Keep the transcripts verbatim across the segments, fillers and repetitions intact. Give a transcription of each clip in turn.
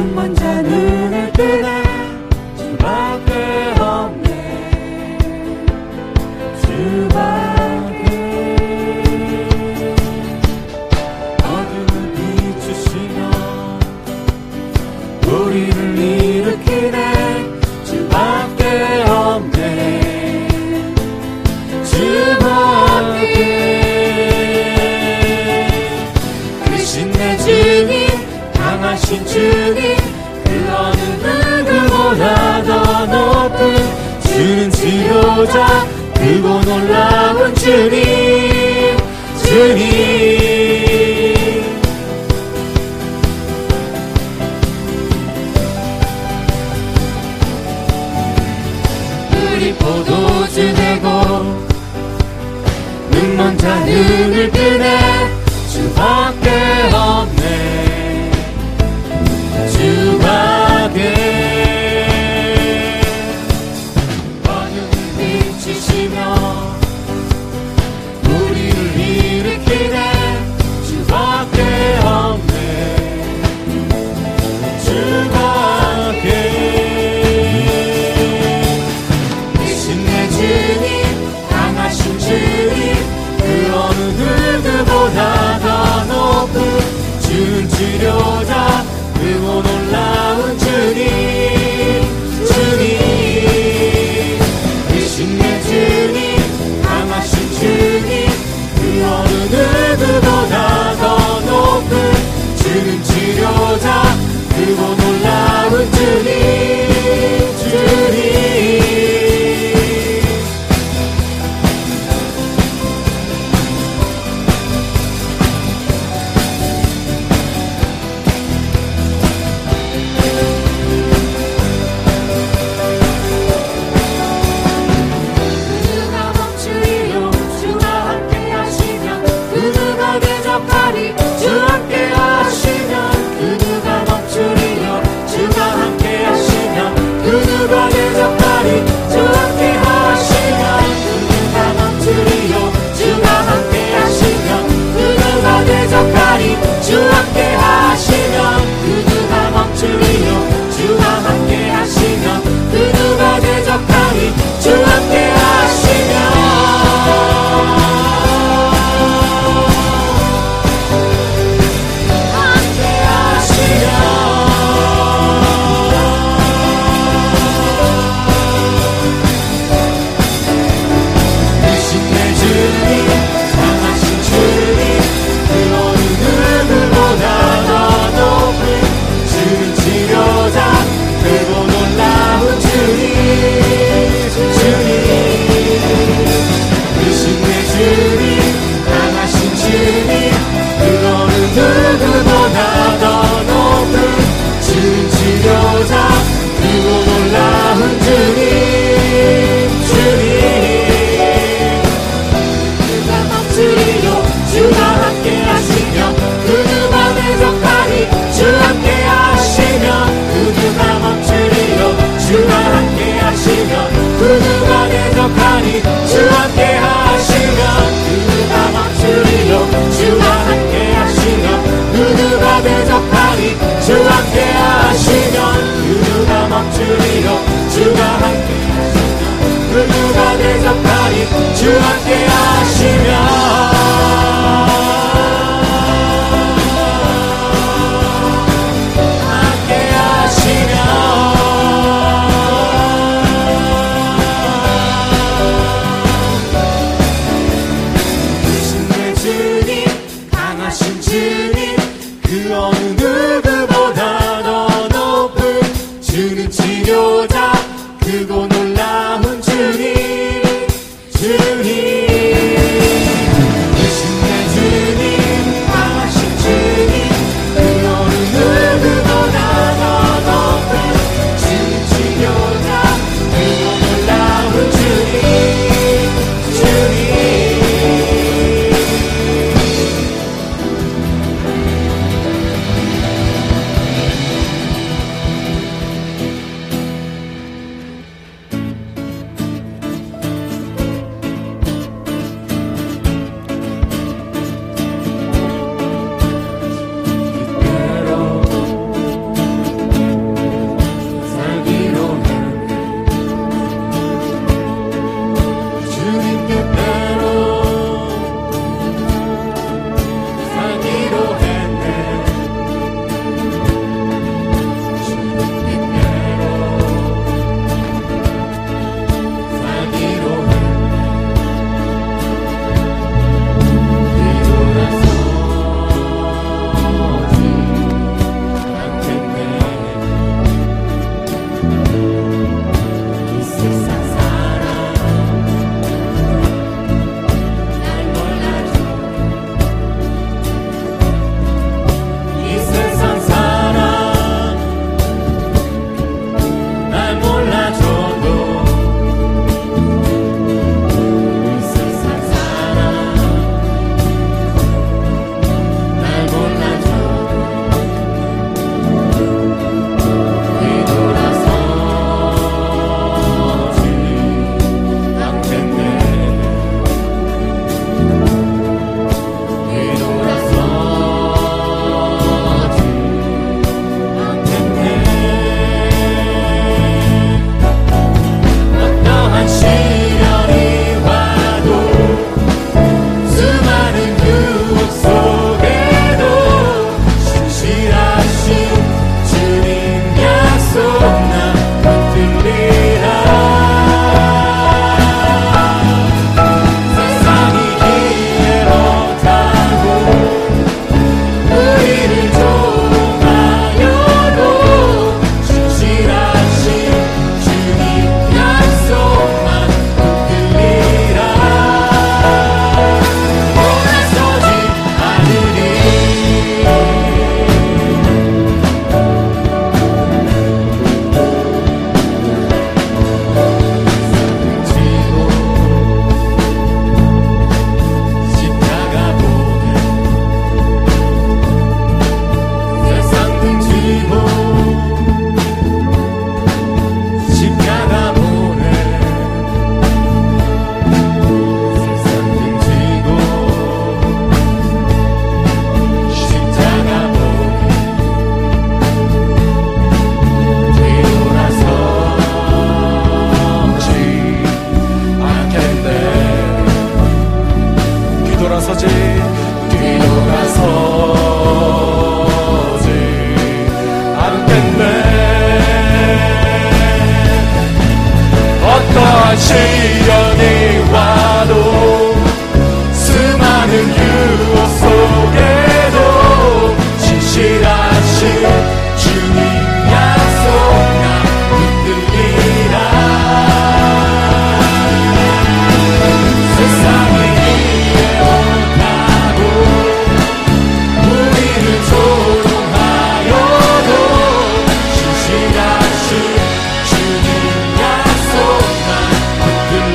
눈먼 자 눈을 뜨라 주밖에 없네 주밖에 어둠을 비추시며 우리를 일으키네 주밖에 없네 주밖에 크신 내 주님 강하신 주님 그 어느 누구보다 더 높은 주는 치료자 크고 놀라운 주님 주님 우리 포도주 되고 눈먼 자 눈을 뜨네 주밖에 없네 주밖에 어둠을 비추시며 우리를 일으키네 주밖에 없네 주밖에 크신 내 주님 강하신 주님 그 어느 누구보다 더 높은 주 치료자 그고 놀라운 주님 주님 크신 내 주님 강하신 주님 그 어느 누구보다 더 높은 주는 치료자 그고 놀라운 주님 주님 나 시련이 와도 수많은 유혹 속에도 진실하신 주님 약속 나 붙들리라. 세상을 이해하고 우리를 조롱하여도 진실하신 주님 약속 나 붙들리라.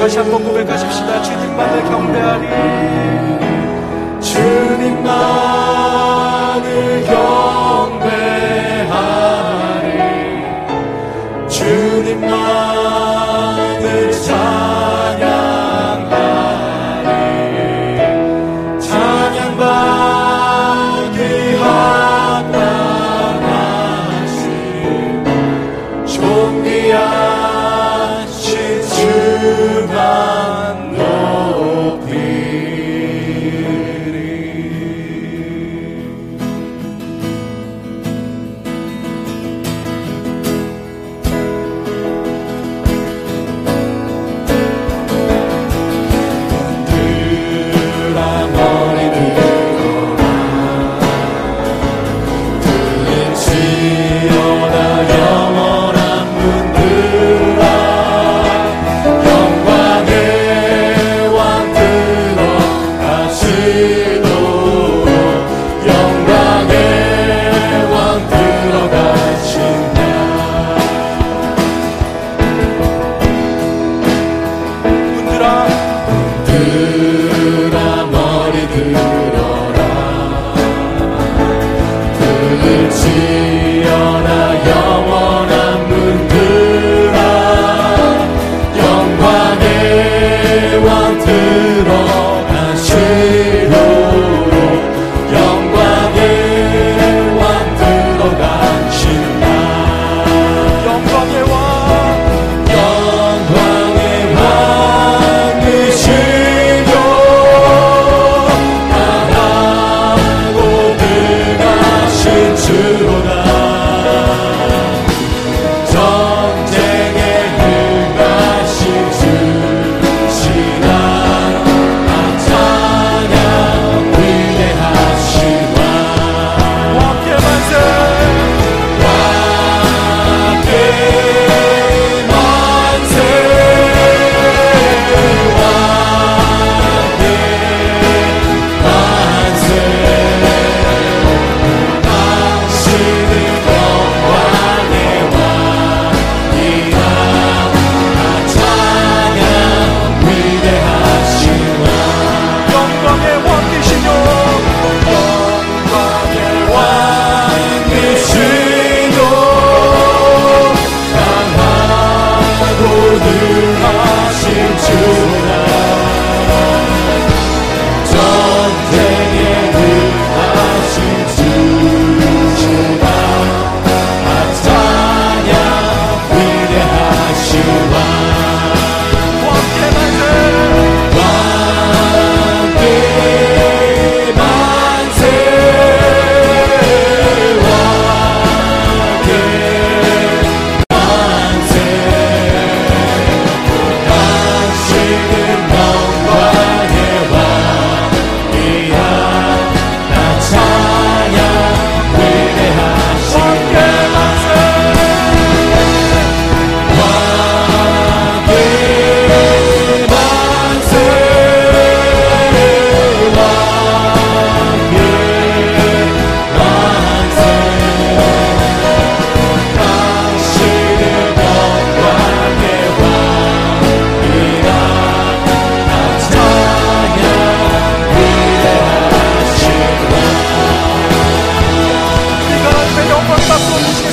다시 한번 고백하십시다. 주님만을 경배하리, 주님만을 경배하리, 주님만